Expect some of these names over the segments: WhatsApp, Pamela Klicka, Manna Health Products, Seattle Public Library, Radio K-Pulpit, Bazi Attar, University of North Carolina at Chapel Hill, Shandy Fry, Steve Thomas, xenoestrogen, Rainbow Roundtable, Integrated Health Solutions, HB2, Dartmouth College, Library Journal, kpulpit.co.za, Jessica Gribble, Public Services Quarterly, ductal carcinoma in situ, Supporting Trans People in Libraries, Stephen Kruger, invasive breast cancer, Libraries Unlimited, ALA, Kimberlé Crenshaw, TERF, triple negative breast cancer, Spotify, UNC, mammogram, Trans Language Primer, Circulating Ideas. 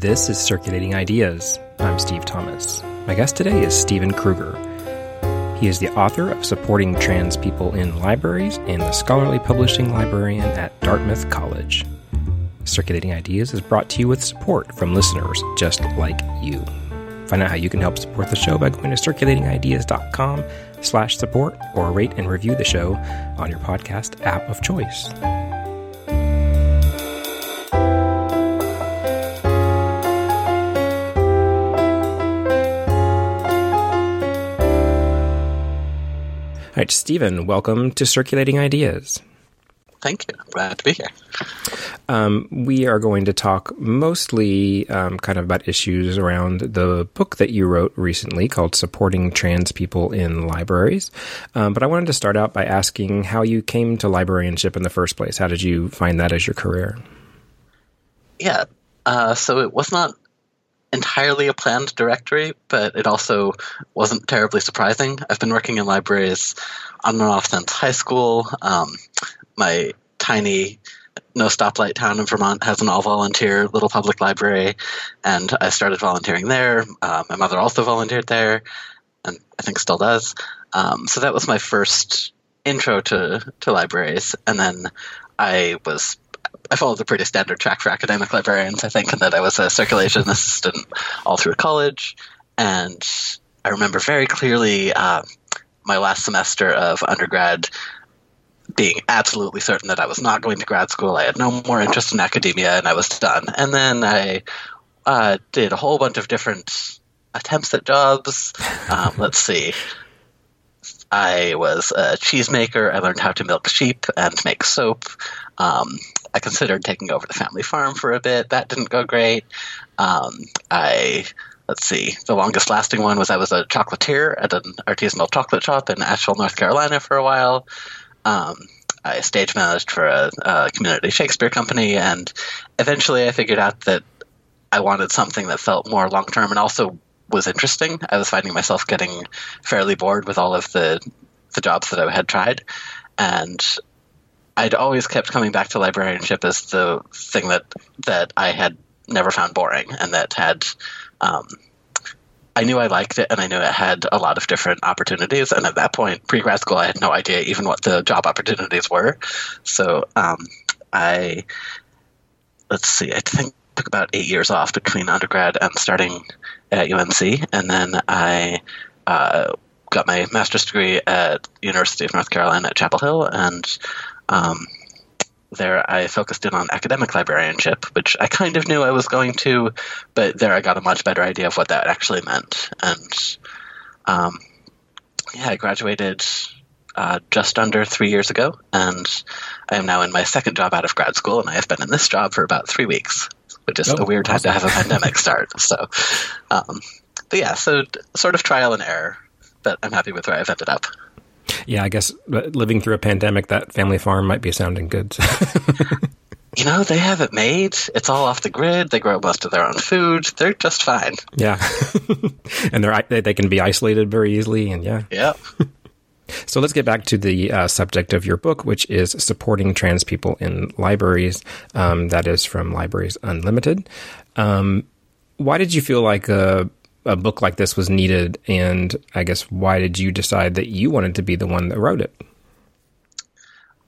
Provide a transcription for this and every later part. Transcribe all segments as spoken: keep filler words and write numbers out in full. This is Circulating Ideas. I'm Steve Thomas. My guest today is Stephen Kruger. He is the author of Supporting Trans People in Libraries and the scholarly publishing librarian at Dartmouth College. Circulating Ideas is brought to you with support from listeners just like you. Find out how you can help support the show by going to circulating ideas dot com slash support or rate and review the show on your podcast app of choice. All right, Stephen, welcome to Circulating Ideas. Thank you. Glad to be here. Um, we are going to talk mostly um, kind of about issues around the book that you wrote recently called Supporting Trans People in Libraries. Um, but I wanted to start out by asking how you came to librarianship in the first place. How did you find that as your career? Yeah. Uh, so it was not entirely a planned directory, but it also wasn't terribly surprising. I've been working in libraries on and off since high school. Um, my tiny no stoplight town in Vermont has an all-volunteer little public library, and I started volunteering there. Uh, my mother also volunteered there, and I think still does. Um, so that was my first intro to, to libraries, and then I was I followed the pretty standard track for academic librarians, I think, in that I was a circulation assistant all through college. And I remember very clearly uh, my last semester of undergrad being absolutely certain that I was not going to grad school. I had no more interest in academia, and I was done. And then I uh, did a whole bunch of different attempts at jobs. Um, let's see. I was a cheesemaker. I learned how to milk sheep and make soap. Um, I considered taking over the family farm for a bit. That didn't go great. Um, I, let's see, the longest lasting one was I was a chocolatier at an artisanal chocolate shop in Asheville, North Carolina for a while. Um, I stage managed for a, a community Shakespeare company, and eventually I figured out that I wanted something that felt more long-term and also was interesting. I was finding myself getting fairly bored with all of the the jobs that I had tried, and I'd always kept coming back to librarianship as the thing that that I had never found boring, and that had um, I knew I liked it, and I knew it had a lot of different opportunities. And at that point, pre-grad school, I had no idea even what the job opportunities were. So um, I let's see, I think took about eight years off between undergrad and starting at U N C, and then I uh, got my master's degree at University of North Carolina at Chapel Hill, and um, there I focused in on academic librarianship, which I kind of knew I was going to, but there I got a much better idea of what that actually meant. And um, yeah, I graduated uh, just under three years ago, and I am now in my second job out of grad school, and I have been in this job for about three weeks. Which is oh, a weird time awesome. to have a pandemic start. So, um, but yeah, so sort of trial and error, but I'm happy with where I've ended up. Yeah, I guess living through a pandemic, that family farm might be sounding good. You know, they have it made. It's all off the grid. They grow most of their own food. They're just fine. Yeah. And they're, they can be isolated very easily. And yeah. Yeah. So let's get back to the uh, subject of your book, which is Supporting Trans People in Libraries. Um, that is from Libraries Unlimited. Um, why did you feel like a, a book like this was needed? And I guess why did you decide that you wanted to be the one that wrote it?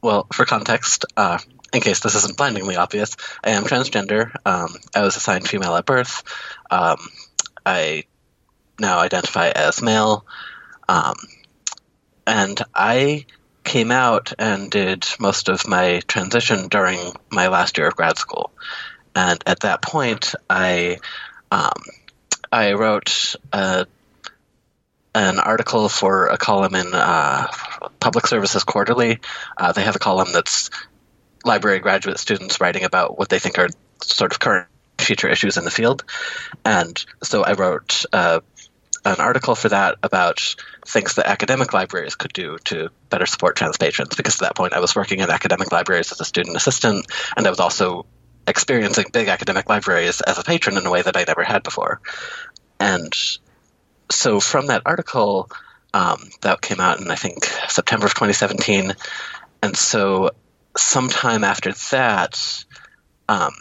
Well, for context, uh, in case this isn't blindingly obvious, I am transgender. Um, I was assigned female at birth. Um, I now identify as male. Um And I came out and did most of my transition during my last year of grad school. And at that point, I um, I wrote a, an article for a column in uh, Public Services Quarterly. Uh, they have a column that's library graduate students writing about what they think are sort of current future issues in the field. And so I wrote uh, an article for that about things that academic libraries could do to better support trans patrons, because at that point I was working in academic libraries as a student assistant, and I was also experiencing big academic libraries as a patron in a way that I never had before. And so from that article, um, that came out in, I think, September of twenty seventeen, and so sometime after that, um,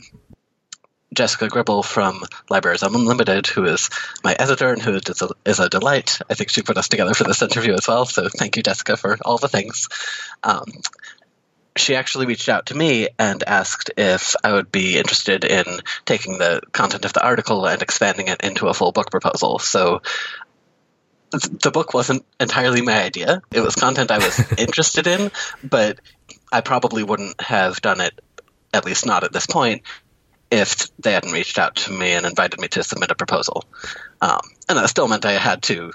Jessica Gribble from Libraries Unlimited, who is my editor and who is a, is a delight. I think she put us together for this interview as well, so thank you, Jessica, for all the things. Um, she actually reached out to me and asked if I would be interested in taking the content of the article and expanding it into a full book proposal. So the book wasn't entirely my idea. It was content I was interested in, but I probably wouldn't have done it, at least not at this point, if they hadn't reached out to me and invited me to submit a proposal. Um, and that still meant I had to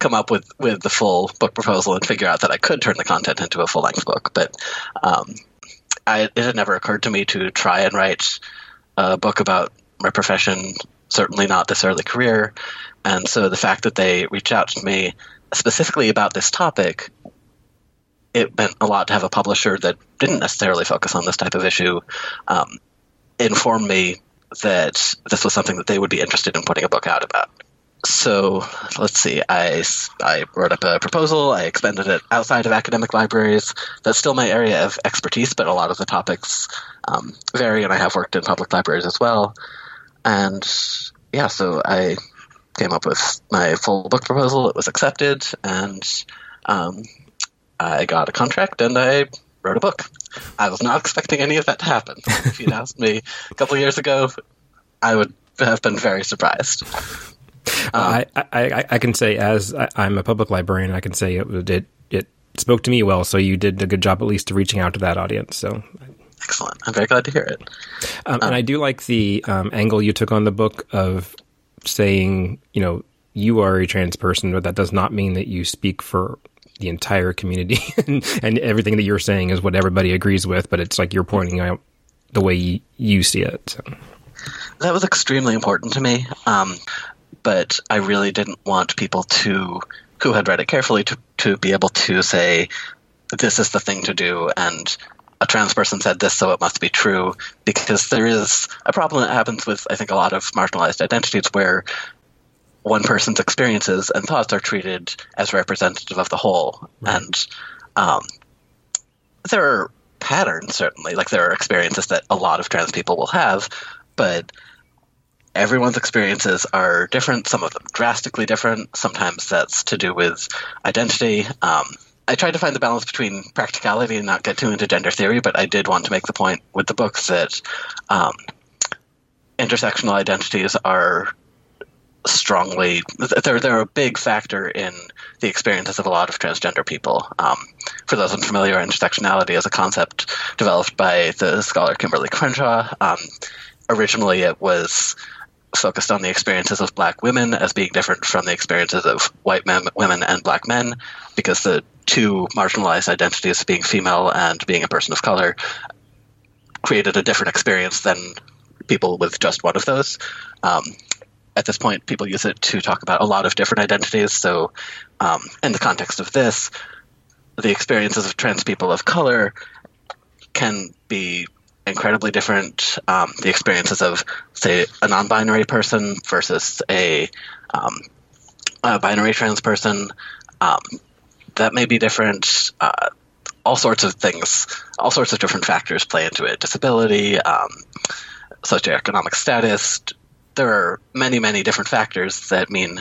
come up with, with the full book proposal and figure out that I could turn the content into a full-length book. But um, I, it had never occurred to me to try and write a book about my profession, certainly not this early career. And so the fact that they reached out to me specifically about this topic, it meant a lot to have a publisher that didn't necessarily focus on this type of issue um, inform me that this was something that they would be interested in putting a book out about. So let's see, I, I wrote up a proposal, I expanded it outside of academic libraries. That's still my area of expertise, but a lot of the topics um, vary, and I have worked in public libraries as well. And yeah, so I came up with my full book proposal, it was accepted, and um, I got a contract and I wrote a book. I was not expecting any of that to happen. If you'd asked me a couple of years ago, I would have been very surprised. Um, I, I, I can say, as I, I'm a public librarian, I can say it, it it spoke to me well, so you did a good job at least to reaching out to that audience. So excellent. I'm very glad to hear it. Um, um, and I do like the um, angle you took on the book of saying, you know, you are a trans person, but that does not mean that you speak for the entire community and, and everything that you're saying is what everybody agrees with, but it's like you're pointing out the way you, you see it. So that was extremely important to me. Um, but I really didn't want people to, who had read it carefully, to, to be able to say, this is the thing to do, and a trans person said this, so it must be true, because there is a problem that happens with, I think, a lot of marginalized identities where one person's experiences and thoughts are treated as representative of the whole. Right. And um, there are patterns, certainly. Like, there are experiences that a lot of trans people will have, but everyone's experiences are different, some of them drastically different. Sometimes that's to do with identity. Um, I tried to find the balance between practicality and not get too into gender theory, but I did want to make the point with the book that um, intersectional identities are strongly they're, they're a big factor in the experiences of a lot of transgender people. Um, for those unfamiliar, intersectionality is a concept developed by the scholar Kimberlé Crenshaw. Um, originally, it was focused on the experiences of Black women as being different from the experiences of white men, women and Black men, because the two marginalized identities, being female and being a person of color, created a different experience than people with just one of those. Um, at this point, people use it to talk about a lot of different identities. So um, in the context of this, the experiences of trans people of color can be incredibly different. Um, the experiences of, say, a non-binary person versus a, um, a binary trans person, um, that may be different. Uh, all sorts of things, all sorts of different factors play into it. Disability, um, socioeconomic status. There are many, many different factors that mean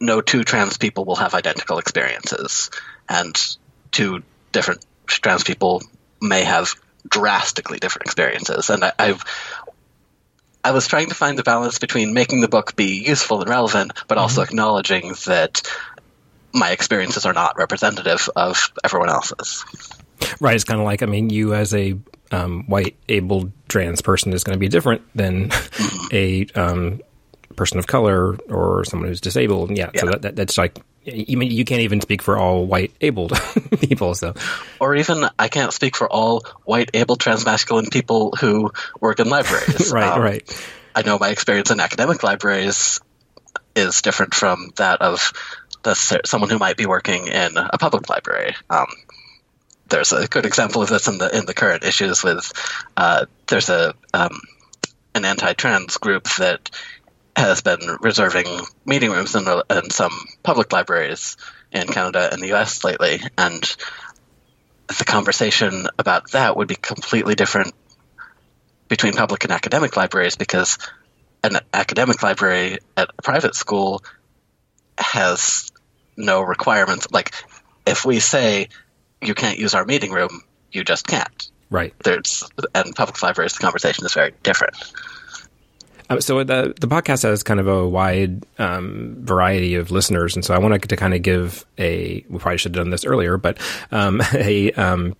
no two trans people will have identical experiences, and two different trans people may have drastically different experiences. And I, I I was trying to find the balance between making the book be useful and relevant, but also mm-hmm. acknowledging that my experiences are not representative of everyone else's. Right. It's kind of like, I mean, you as a um, white, able trans person is going to be different than mm-hmm. a um, person of color or someone who's disabled. Yeah. yeah. So that, that, that's like, you mean you can't even speak for all white abled people, so or even I can't speak for all white able transmasculine people who work in libraries. right, um, right. I know my experience in academic libraries is different from that of the, someone who might be working in a public library. Um, there's a good example of this in the in the current issues with uh, there's a um, an anti-trans group that has been reserving meeting rooms in, in some public libraries in Canada and the U S lately, and the conversation about that would be completely different between public and academic libraries, because an academic library at a private school has no requirements. Like, if we say you can't use our meeting room, you just can't. Right. There's, and public libraries, the conversation is very different. Um, so the the podcast has kind of a wide um, variety of listeners, and so I wanted to kind of give a, we probably should have done this earlier, but um, a um,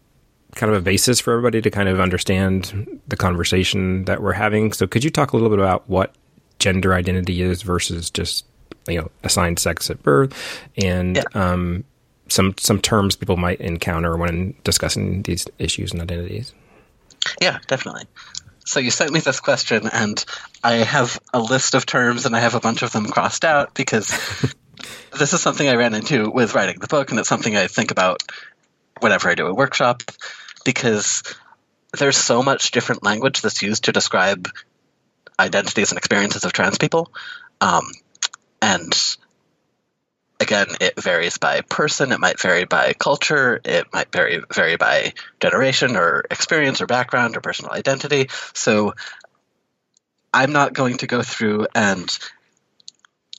kind of a basis for everybody to kind of understand the conversation that we're having. So could you talk a little bit about what gender identity is versus just, you know, assigned sex at birth, and yeah. um, some some terms people might encounter when discussing these issues and identities? Yeah, definitely. So you sent me this question, and I have a list of terms, and I have a bunch of them crossed out, because this is something I ran into with writing the book, and it's something I think about whenever I do a workshop, because there's so much different language that's used to describe identities and experiences of trans people. Um, and again, it varies by person, it might vary by culture, it might vary, vary by generation or experience or background or personal identity. So I'm not going to go through and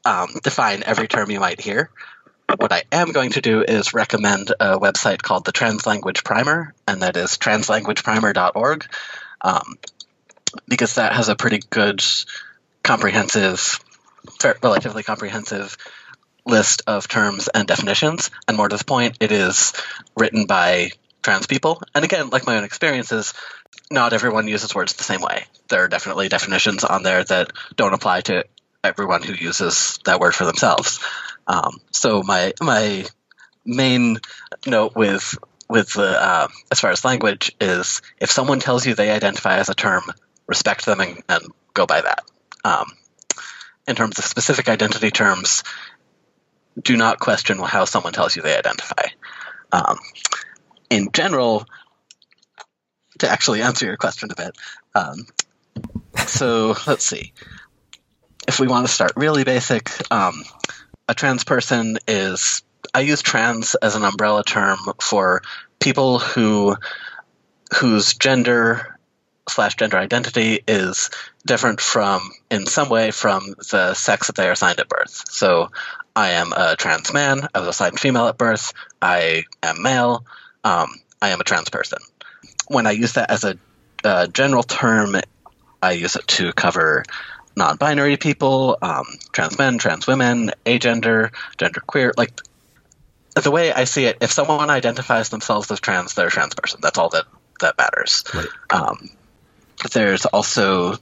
um, define every term you might hear. What I am going to do is recommend a website called the Trans Language Primer, and that is trans language primer dot org, um, because that has a pretty good, comprehensive, relatively comprehensive list of terms and definitions. And more to the point, it is written by trans people. And again, like my own experiences, not everyone uses words the same way. There are definitely definitions on there that don't apply to everyone who uses that word for themselves. Um, so my my main note with with the uh, as far as language is, if someone tells you they identify as a term, respect them and, and go by that. Um, in terms of specific identity terms, do not question how someone tells you they identify. Um, in general, to actually answer your question a bit, um, so let's see. If we want to start really basic, um, a trans person is – I use trans as an umbrella term for people who whose gender slash gender identity is different from – in some way from the sex that they are assigned at birth. So I am a trans man. I was assigned female at birth. I am male. Um, I am a trans person. When I use that as a uh, general term, I use it to cover – non-binary people, um, trans men, trans women, agender, genderqueer. Like, the way I see it, if someone identifies themselves as trans, they're a trans person. That's all that, that matters. Right. Um, there's also,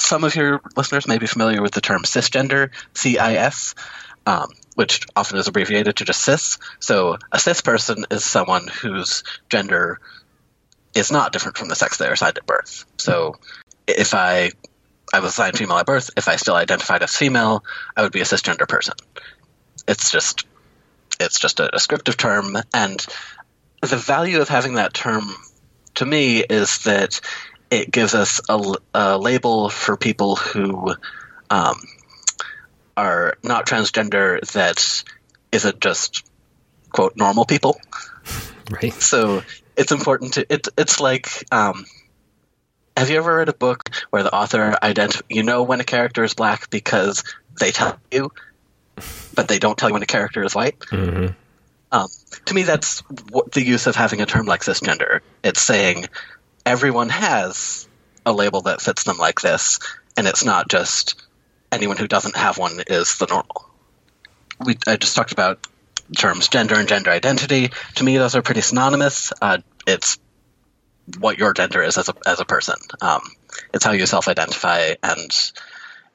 some of your listeners may be familiar with the term cisgender, C I S, um, which often is abbreviated to just cis. So a cis person is someone whose gender is not different from the sex they're assigned at birth. So if I... I was assigned female at birth. If I still identified as female, I would be a cisgender person. It's just it's just a descriptive term. And the value of having that term, to me, is that it gives us a, a label for people who um, are not transgender that isn't just, quote, normal people. Right. So it's important to it, – it's like um, – have you ever read a book where the author identif- you know when a character is black because they tell you, but they don't tell you when a character is white? Mm-hmm. Um, to me, that's what the use of having a term like cisgender. It's saying everyone has a label that fits them like this, and it's not just anyone who doesn't have one is the normal. We I just talked about terms gender and gender identity. To me, those are pretty synonymous. Uh, it's what your gender is as a as a person. Um, it's how you self-identify, and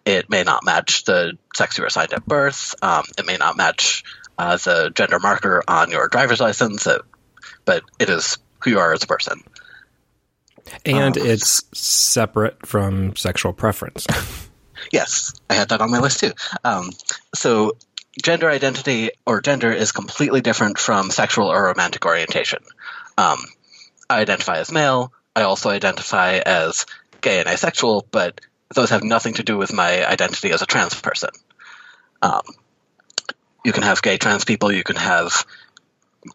it may not match the sex you were assigned at birth. Um, it may not match uh, the gender marker on your driver's license, uh, but it is who you are as a person. And um, it's separate from sexual preference. Yes, I had that on my list too. Um, so gender identity or gender is completely different from sexual or romantic orientation. Um I identify as male. I also identify as gay and asexual, but those have nothing to do with my identity as a trans person. Um, you can have gay trans people. You can have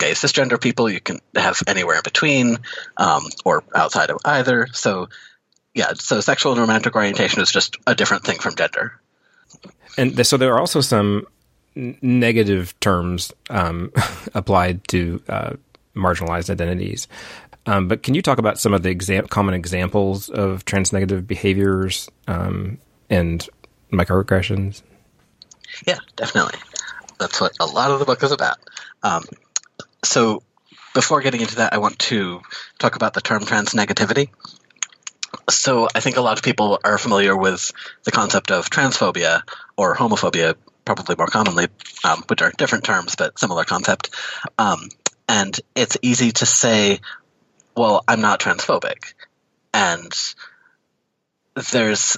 gay cisgender people. You can have anywhere in between um, or outside of either. So yeah, so sexual and romantic orientation is just a different thing from gender. And so there are also some negative terms um, applied to uh, marginalized identities. Um, but can you talk about some of the exam- common examples of transnegative behaviors um, and microaggressions? Yeah, definitely. That's what a lot of the book is about. Um, so before getting into that, I want to talk about the term transnegativity. So I think a lot of people are familiar with the concept of transphobia or homophobia, probably more commonly, um, which are different terms but similar concept. Um, and it's easy to say, well, I'm not transphobic. And there's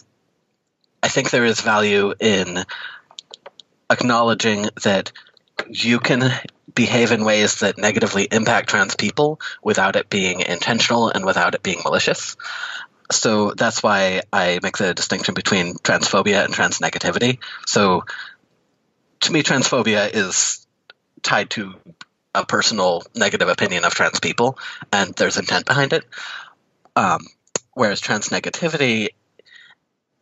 – I think there is value in acknowledging that you can behave in ways that negatively impact trans people without it being intentional and without it being malicious. So that's why I make the distinction between transphobia and transnegativity. So to me, transphobia is tied to a personal negative opinion of trans people, and there's intent behind it. Um, whereas transnegativity,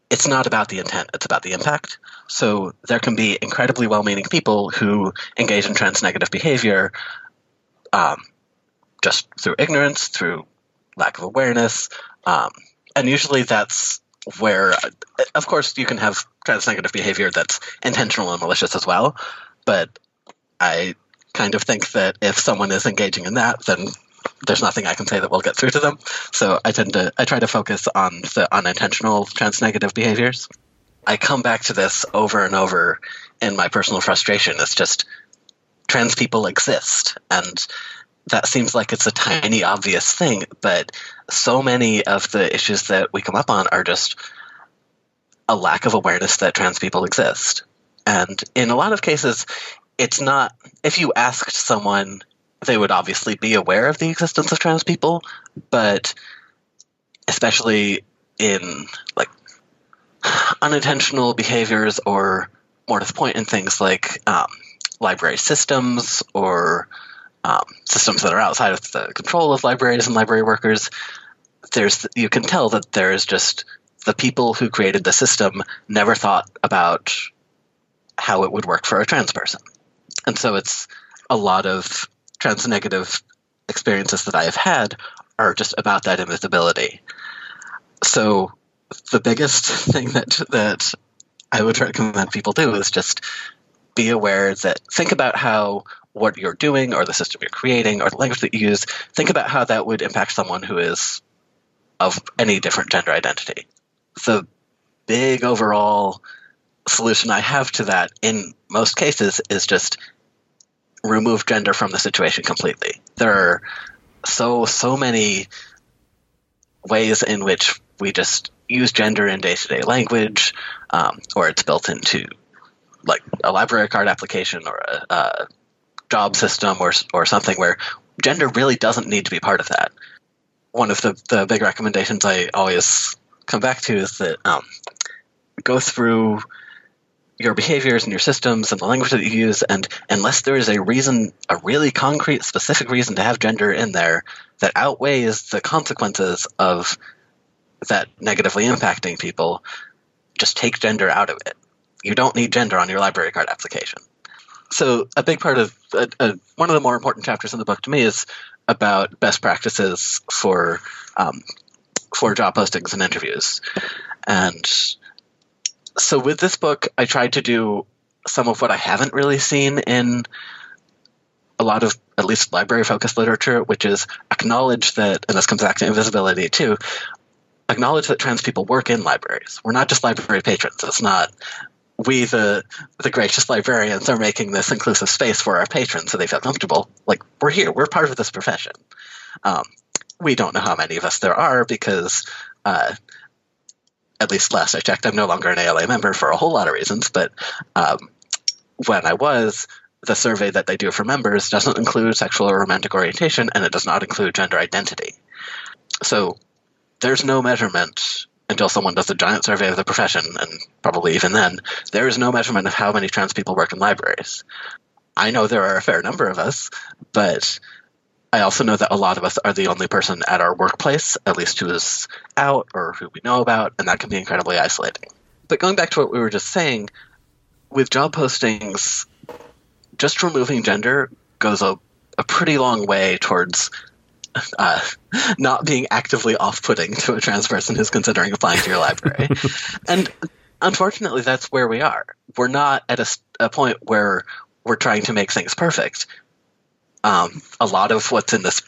it's not about the intent, it's about the impact. So there can be incredibly well-meaning people who engage in transnegative behavior um, just through ignorance, through lack of awareness, um, and usually that's where, of course, you can have transnegative behavior that's intentional and malicious as well, but I kind of think that if someone is engaging in that, then there's nothing I can say that will get through to them. So I tend to, I try to focus on the unintentional transnegative behaviors. I come back to this over and over in my personal frustration. It's just trans people exist, and that seems like it's a tiny, obvious thing, but so many of the issues that we come up on are just a lack of awareness that trans people exist. And in a lot of cases, it's not – if you asked someone, they would obviously be aware of the existence of trans people, but especially in like unintentional behaviors or more to the point in things like um, library systems or – Um, systems that are outside of the control of libraries and library workers, there's you can tell that there is just the people who created the system never thought about how it would work for a trans person. And so it's a lot of transnegative experiences that I have had are just about that invisibility. So the biggest thing that that I would recommend people do is just be aware that think about how what you're doing or the system you're creating or the language that you use, think about how that would impact someone who is of any different gender identity. The big overall solution I have to that in most cases is just remove gender from the situation completely. There are so, so many ways in which we just use gender in day-to-day language, um, or it's built into like a library card application or a, a job system or or something where gender really doesn't need to be part of that. One of the, the big recommendations I always come back to is that um, go through your behaviors and your systems and the language that you use, and unless there is a reason, a really concrete, specific reason to have gender in there that outweighs the consequences of that negatively impacting people, just take gender out of it. You don't need gender on your library card application. So a big part of uh, uh, one of the more important chapters in the book to me is about best practices for um, for job postings and interviews. And so with this book, I tried to do some of what I haven't really seen in a lot of at least library-focused literature, which is acknowledge that, and this comes back to invisibility too, acknowledge that trans people work in libraries. We're not just library patrons. It's not – we, the the gracious librarians, are making this inclusive space for our patrons so they feel comfortable. Like, we're here. We're part of this profession. Um, we don't know how many of us there are because, uh, at least last I checked, I'm no longer an A L A member for a whole lot of reasons. But um, when I was, the survey that they do for members doesn't include sexual or romantic orientation, and it does not include gender identity. So there's no measurement until someone does a giant survey of the profession, and probably even then, there is no measurement of how many trans people work in libraries. I know there are a fair number of us, but I also know that a lot of us are the only person at our workplace, at least who is out or who we know about, and that can be incredibly isolating. But going back to what we were just saying, with job postings, just removing gender goes a, a pretty long way towards uh, not being actively off-putting to a trans person who's considering applying to your library. And unfortunately, that's where we are. We're not at a, a point where we're trying to make things perfect. Um, a lot of what's in this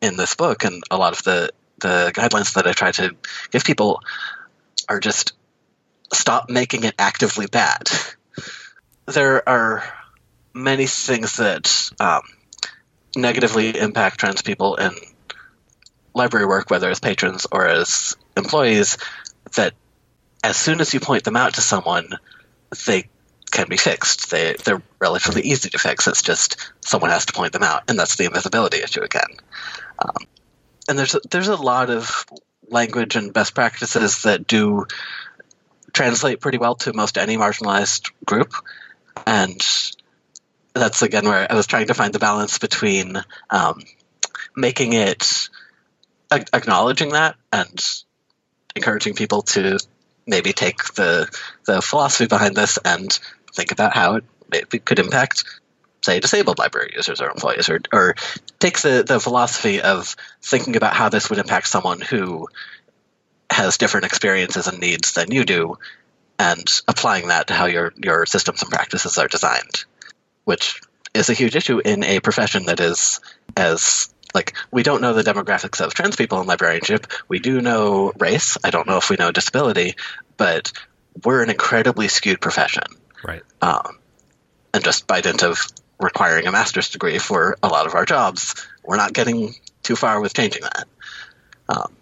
in this book and a lot of the, the guidelines that I try to give people are just stop making it actively bad. There are many things that um, negatively impact trans people in library work, whether as patrons or as employees, that as soon as you point them out to someone, they can be fixed. They, they're relatively easy to fix. It's just someone has to point them out, and that's the invisibility issue again. Um, and there's a, there's a lot of language and best practices that do translate pretty well to most any marginalized group, and that's again where I was trying to find the balance between um, making it a- acknowledging that and encouraging people to maybe take the the philosophy behind this and think about how it, it could impact, say, disabled library users or employees, or, or take the, the philosophy of thinking about how this would impact someone who has different experiences and needs than you do, and applying that to how your, your systems and practices are designed, which is a huge issue in a profession that is as... Like, we don't know the demographics of trans people in librarianship. We do know race. I don't know if we know disability, but we're an incredibly skewed profession. Right. Um, and just by dint of requiring a master's degree for a lot of our jobs, we're not getting too far with changing that. Um,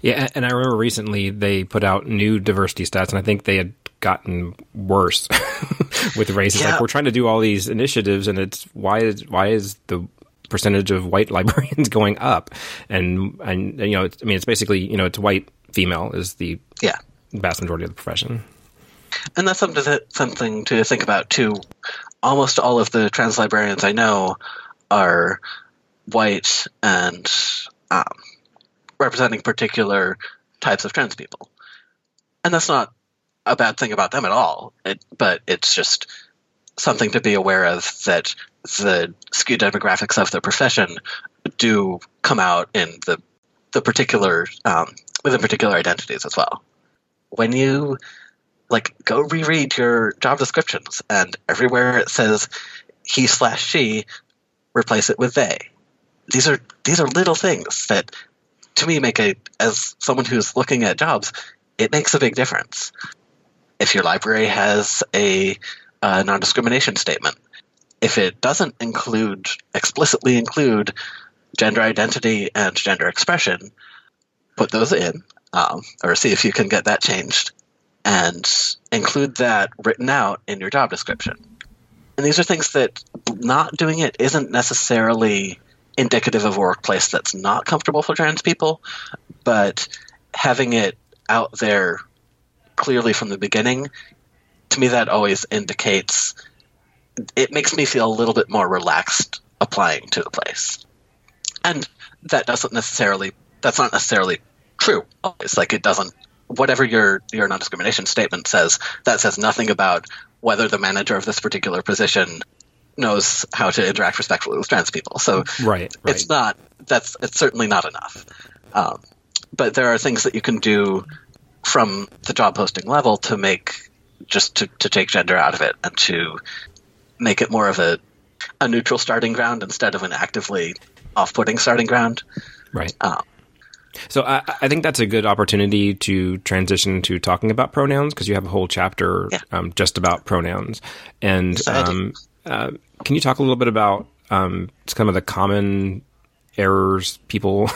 yeah, and I remember recently they put out new diversity stats, and I think they had gotten worse with race. It's yeah. like, we're trying to do all these initiatives, and it's why is, why is the – percentage of white librarians going up, and and you know, it's, I mean, it's basically you know, it's white female is the yeah. vast majority of the profession, and that's something to, something to think about too. Almost all of the trans librarians I know are white and um, representing particular types of trans people, and that's not a bad thing about them at all. It, but it's just something to be aware of that. The skewed demographics of the profession do come out in the the particular um, within particular identities as well. When you like go reread your job descriptions, and everywhere it says he slash she, replace it with they. These are these are little things that, to me, make a as someone who's looking at jobs, it makes a big difference. If your library has a, a non-discrimination statement. If it doesn't include, explicitly include, gender identity and gender expression, put those in, um, or see if you can get that changed, and include that written out in your job description. And these are things that not doing it isn't necessarily indicative of a workplace that's not comfortable for trans people, but having it out there clearly from the beginning, to me that always indicates... It makes me feel a little bit more relaxed applying to the place. And that doesn't necessarily, that's not necessarily true. It's like it doesn't, whatever your, your non-discrimination statement says, that says nothing about whether the manager of this particular position knows how to interact respectfully with trans people. So right, right. it's not, that's, it's certainly not enough. Um, but there are things that you can do from the job posting level to make, just to, to take gender out of it and to make it more of a, a neutral starting ground instead of an actively off-putting starting ground. Right. Um, so I, I think that's a good opportunity to transition to talking about pronouns, because you have a whole chapter yeah. um, just about pronouns. And so um, uh, can you talk a little bit about um, some of the common errors people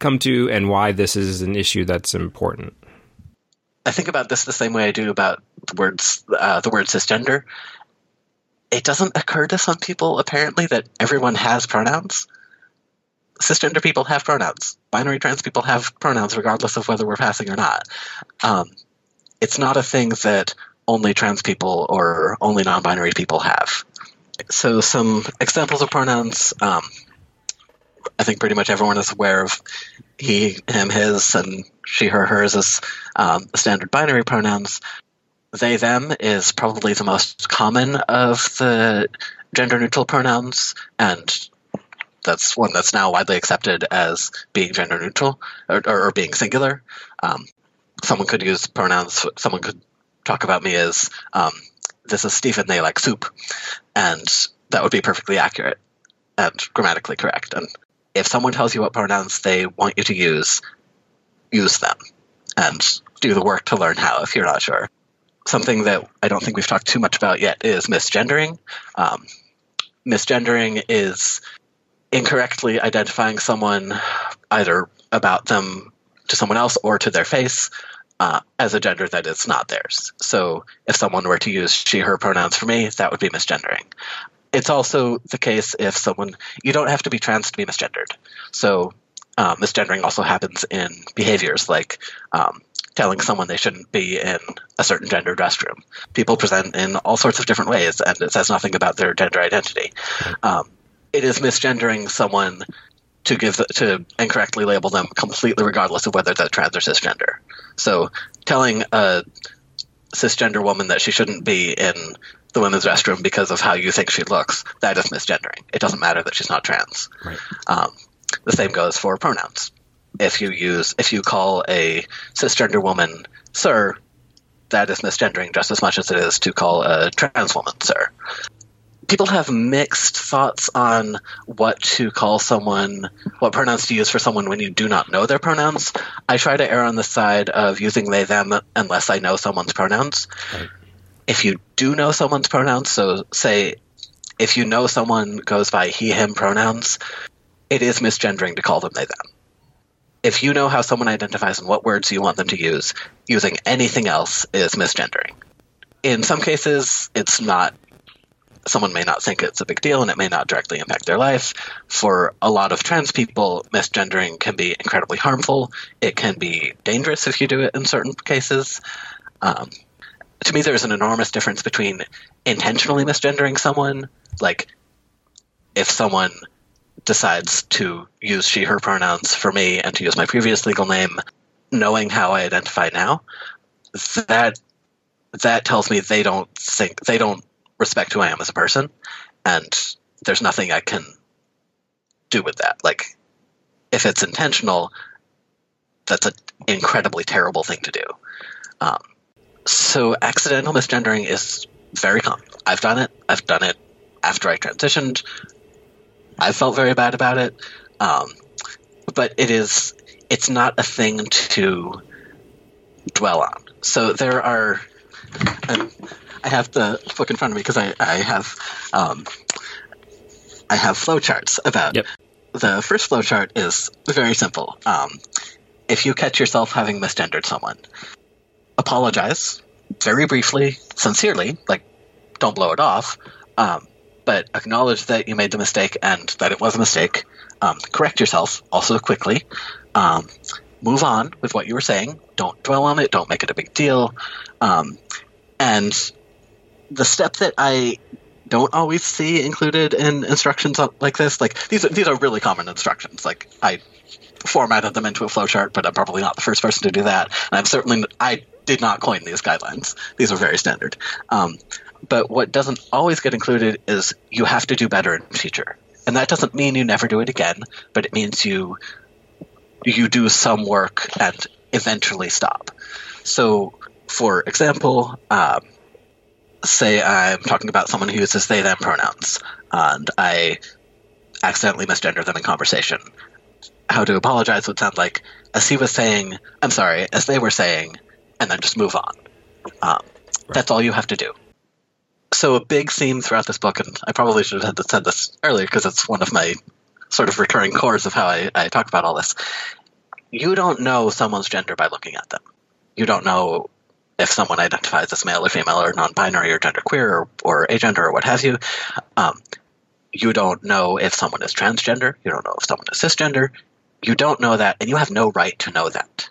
come to and why this is an issue that's important? I think about this the same way I do about the, words, uh, the word cisgender. It doesn't occur to some people, apparently, that everyone has pronouns. Cisgender people have pronouns. Binary trans people have pronouns, regardless of whether we're passing or not. Um, it's not a thing that only trans people or only non-binary people have. So some examples of pronouns, um, I think pretty much everyone is aware of he, him, his, and she, her, hers as um, standard binary pronouns. They, them is probably the most common of the gender-neutral pronouns, and that's one that's now widely accepted as being gender-neutral or, or, or being singular. Um, someone could use pronouns. Someone could talk about me as um, this is Stephen, they like soup, and that would be perfectly accurate and grammatically correct. And if someone tells you what pronouns they want you to use, use them and do the work to learn how if you're not sure. Something that I don't think we've talked too much about yet is misgendering. Um, misgendering is incorrectly identifying someone either about them to someone else or to their face uh, as a gender that is not theirs. So if someone were to use she, her pronouns for me, that would be misgendering. It's also the case if someone, you don't have to be trans to be misgendered. So uh, misgendering also happens in behaviors like um, telling someone they shouldn't be in a certain gendered restroom. People present in all sorts of different ways, and it says nothing about their gender identity. Um, it is misgendering someone to give the, to incorrectly label them completely regardless of whether they're trans or cisgender. So telling a cisgender woman that she shouldn't be in the women's restroom because of how you think she looks, that is misgendering. It doesn't matter that she's not trans. Right. Um, the same goes for pronouns. If you use, if you call a cisgender woman sir, that is misgendering just as much as it is to call a trans woman sir. People have mixed thoughts on what to call someone, what pronouns to use for someone when you do not know their pronouns. I try to err on the side of using they, them, unless I know someone's pronouns. Right. If you do know someone's pronouns, so say if you know someone goes by he, him pronouns, it is misgendering to call them they, them. If you know how someone identifies and what words you want them to use, using anything else is misgendering. In some cases, it's not. Someone may not think it's a big deal, and it may not directly impact their life. For a lot of trans people, misgendering can be incredibly harmful. It can be dangerous if you do it in certain cases. Um, to me, there's an enormous difference between intentionally misgendering someone, like if someone decides to use she, her pronouns for me and to use my previous legal name, knowing how I identify now, that that tells me they don't think, they don't respect who I am as a person, and there's nothing I can do with that. Like, if it's intentional, that's an incredibly terrible thing to do. Um, so accidental misgendering is very common. I've done it. I've done it after I transitioned. I felt very bad about it, um, but it is, it's not a thing to dwell on. So there are, and I have the book in front of me because I, I have, um, I have flowcharts about yep. The first flowchart is very simple. Um, if you catch yourself having misgendered someone, apologize very briefly, sincerely, like don't blow it off. Um, But acknowledge that you made the mistake and that it was a mistake. Um, correct yourself also quickly. Um, move on with what you were saying. Don't dwell on it. Don't make it a big deal. Um, and the step that I don't always see included in instructions like this, like these are, these are really common instructions. Like I formatted them into a flowchart, but I'm probably not the first person to do that. And I'm certainly I did not coin these guidelines. These are very standard. Um, But what doesn't always get included is you have to do better in future. And that doesn't mean you never do it again, but it means you you do some work and eventually stop. So, for example, um, say I'm talking about someone who uses they, them pronouns, and I accidentally misgender them in conversation. How to apologize would sound like, as he was saying, I'm sorry, as they were saying, and then just move on. Um, right. That's all you have to do. So a big theme throughout this book, and I probably should have said this earlier because it's one of my sort of recurring cores of how I, I talk about all this, you don't know someone's gender by looking at them. You don't know if someone identifies as male or female or non-binary or genderqueer or, or agender or what have you. Um, you don't know if someone is transgender. You don't know if someone is cisgender. You don't know that, and you have no right to know that.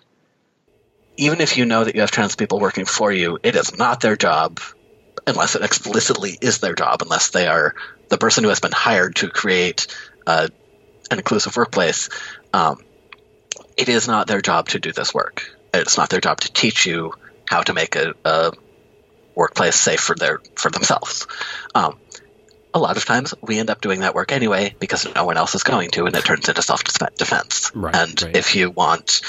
Even if you know that you have trans people working for you, it is not their job – unless it explicitly is their job, unless they are the person who has been hired to create a an inclusive workplace, um, it is not their job to do this work. It's not their job to teach you how to make a, a workplace safe for their for themselves. Um, a lot of times we end up doing that work anyway because no one else is going to, and it turns into self-defense. Right, and right. If you want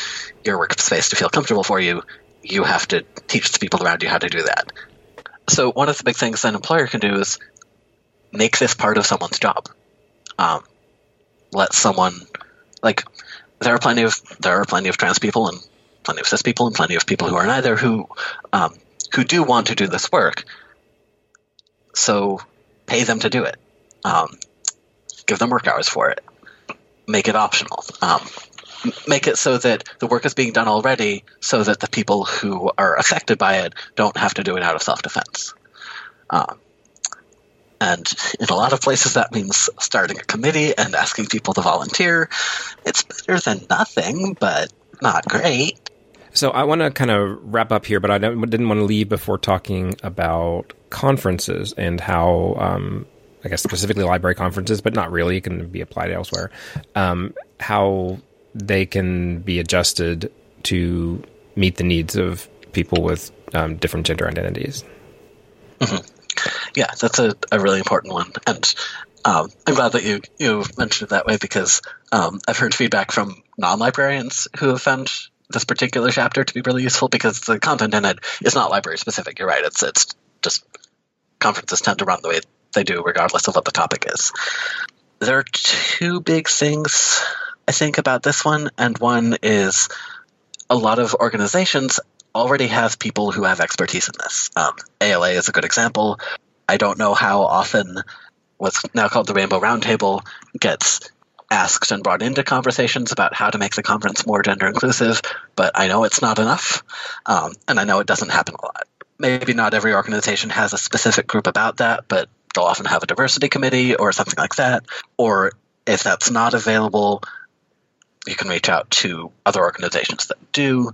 your workspace to feel comfortable for you, you have to teach the people around you how to do that. So one of the big things that an employer can do is make this part of someone's job. Um, let someone like there are plenty of there are plenty of trans people and plenty of cis people and plenty of people who are neither who um, who do want to do this work. So pay them to do it. Um, give them work hours for it. Make it optional. Um, make it so that the work is being done already, so that the people who are affected by it don't have to do it out of self-defense. Um, and in a lot of places, that means starting a committee and asking people to volunteer. It's better than nothing, but not great. So I want to kind of wrap up here, but I don't, didn't want to leave before talking about conferences and how, um, I guess specifically library conferences, but not really, it can be applied elsewhere, um, how they can be adjusted to meet the needs of people with um, different gender identities. Mm-hmm. Yeah, that's a, a really important one. And um, I'm glad that you, you mentioned it that way, because um, I've heard feedback from non-librarians who have found this particular chapter to be really useful, because the content in it is not library-specific. You're right. It's it's just conferences tend to run the way they do regardless of what the topic is. There are two big things I think about this one, and one is a lot of organizations already have people who have expertise in this. Um, A L A is a good example. I don't know how often what's now called the Rainbow Roundtable gets asked and brought into conversations about how to make the conference more gender inclusive, but I know it's not enough, um, and I know it doesn't happen a lot. Maybe not every organization has a specific group about that, but they'll often have a diversity committee or something like that. Or if that's not available, you can reach out to other organizations that do,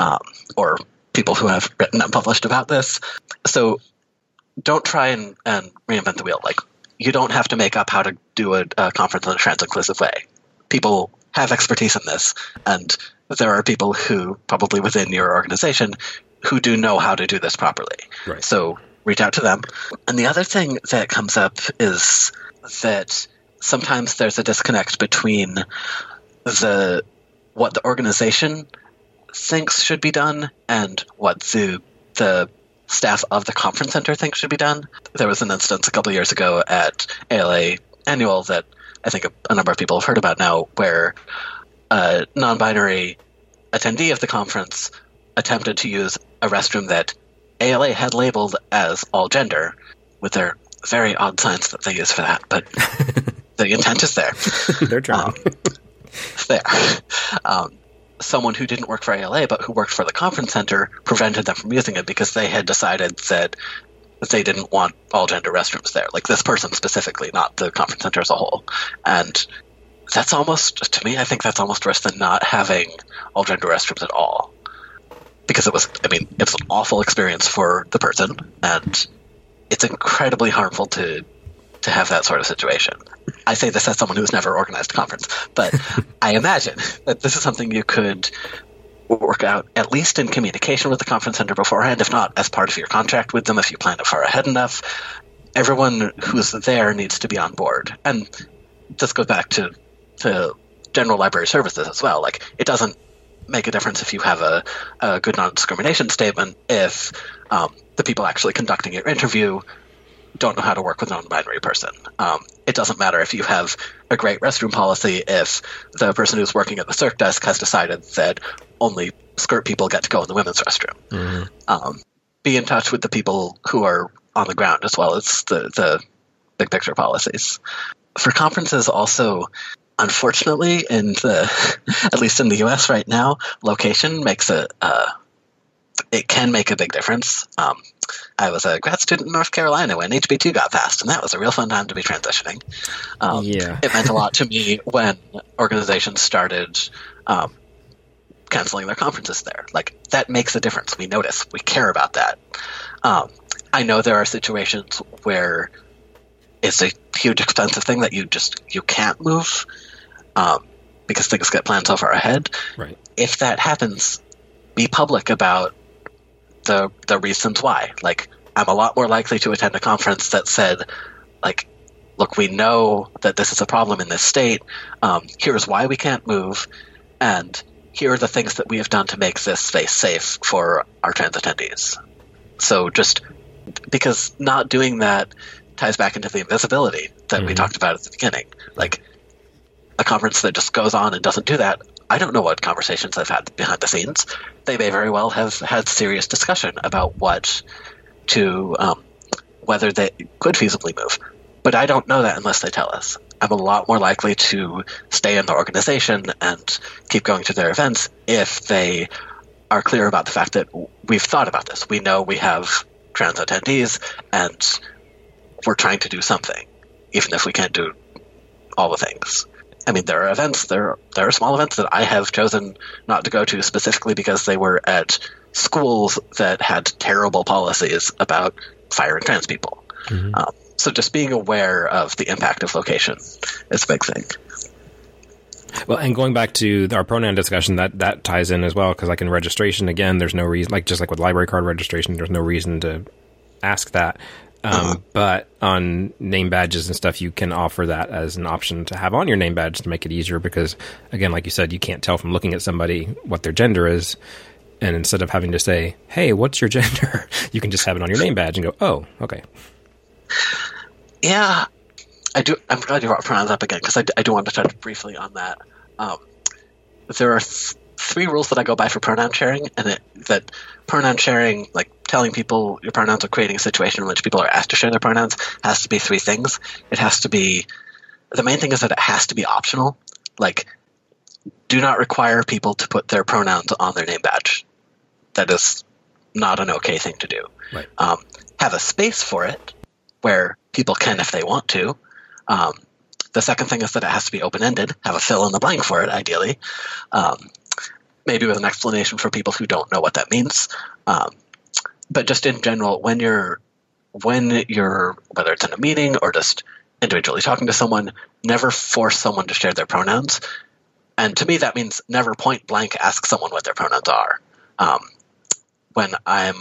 um, or people who have written and published about this. So don't try and, and reinvent the wheel. Like, you don't have to make up how to do a, a conference in a trans-inclusive way. People have expertise in this, and there are people who, probably within your organization, who do know how to do this properly. Right. So reach out to them. And the other thing that comes up is that sometimes there's a disconnect between the what the organization thinks should be done and what the the staff of the conference center thinks should be done. There was an instance a couple of years ago at A L A Annual that I think a, a number of people have heard about now, where a non-binary attendee of the conference attempted to use a restroom that A L A had labeled as all gender, with their very odd signs that they use for that, but the intent is there. They're trying. Um, There. Um, someone who didn't work for A L A but who worked for the conference center prevented them from using it because they had decided that they didn't want all gender restrooms there. Like, this person specifically, not the conference center as a whole. And that's almost, to me, I think that's almost worse than not having all gender restrooms at all. Because it was, I mean, it's an awful experience for the person, and it's incredibly harmful to to have that sort of situation. I say this as someone who's never organized a conference, but I imagine that this is something you could work out at least in communication with the conference center beforehand, if not as part of your contract with them, if you plan it far ahead enough. Everyone who's there needs to be on board. And this goes back to, to general library services as well. Like, it doesn't make a difference if you have a, a good non-discrimination statement if um, the people actually conducting your interview don't know how to work with a non-binary person. Um, it doesn't matter if you have a great restroom policy if the person who's working at the circ desk has decided that only skirt people get to go in the women's restroom. Mm-hmm. Um, be in touch with the people who are on the ground as well as the, the big picture policies. For conferences also, unfortunately, in the at least in the U S right now, location makes a uh, it can make a big difference. Um, I was a grad student in North Carolina when H B two got passed, and that was a real fun time to be transitioning. Um, yeah. It meant a lot to me when organizations started um, canceling their conferences there. Like, that makes a difference. We notice. We care about that. Um, I know there are situations where it's a huge expensive thing that you just you can't move, um, because things get planned so far ahead. Right. If that happens, be public about the the reasons why. Like, I'm a lot more likely to attend a conference that said, like, look, we know that this is a problem in this state. Um, here's why we can't move, and here are the things that we have done to make this space safe for our trans attendees. So just because not doing that ties back into the invisibility that mm-hmm. we talked about at the beginning. Like, a conference that just goes on and doesn't do that, I don't know what conversations they've had behind the scenes. They may very well have had serious discussion about what to um, whether they could feasibly move. But I don't know that unless they tell us. I'm a lot more likely to stay in the organization and keep going to their events if they are clear about the fact that we've thought about this. We know we have trans attendees, and we're trying to do something, even if we can't do all the things. I mean, there are events, there, there are small events that I have chosen not to go to specifically because they were at schools that had terrible policies about firing trans people. Mm-hmm. Um, So just being aware of the impact of location is a big thing. Well, and going back to our pronoun discussion, that, that ties in as well, because like in registration, again, there's no reason, like just like with library card registration, there's no reason to ask that. Um, uh-huh. But on name badges and stuff, you can offer that as an option to have on your name badge to make it easier because, again, like you said, you can't tell from looking at somebody what their gender is. And instead of having to say, hey, what's your gender? You can just have it on your name badge and go, oh, okay. Yeah, I do. I'm glad you brought pronouns up again because I, I do want to touch briefly on that. Um, there are th- three rules that I go by for pronoun sharing, and it, that pronoun sharing, like telling people your pronouns or creating a situation in which people are asked to share their pronouns, has to be three things. It has to be the main thing is that it has to be optional. Like, do not require people to put their pronouns on their name badge. That is not an okay thing to do. Right. Um, have a space for it, where people can if they want to. Um, the second thing is that it has to be open-ended, have a fill-in-the-blank for it, ideally, um, maybe with an explanation for people who don't know what that means. Um, but just in general, when you're, when you're, whether it's in a meeting or just individually talking to someone, never force someone to share their pronouns. And to me, that means never point-blank ask someone what their pronouns are. Um, when I'm,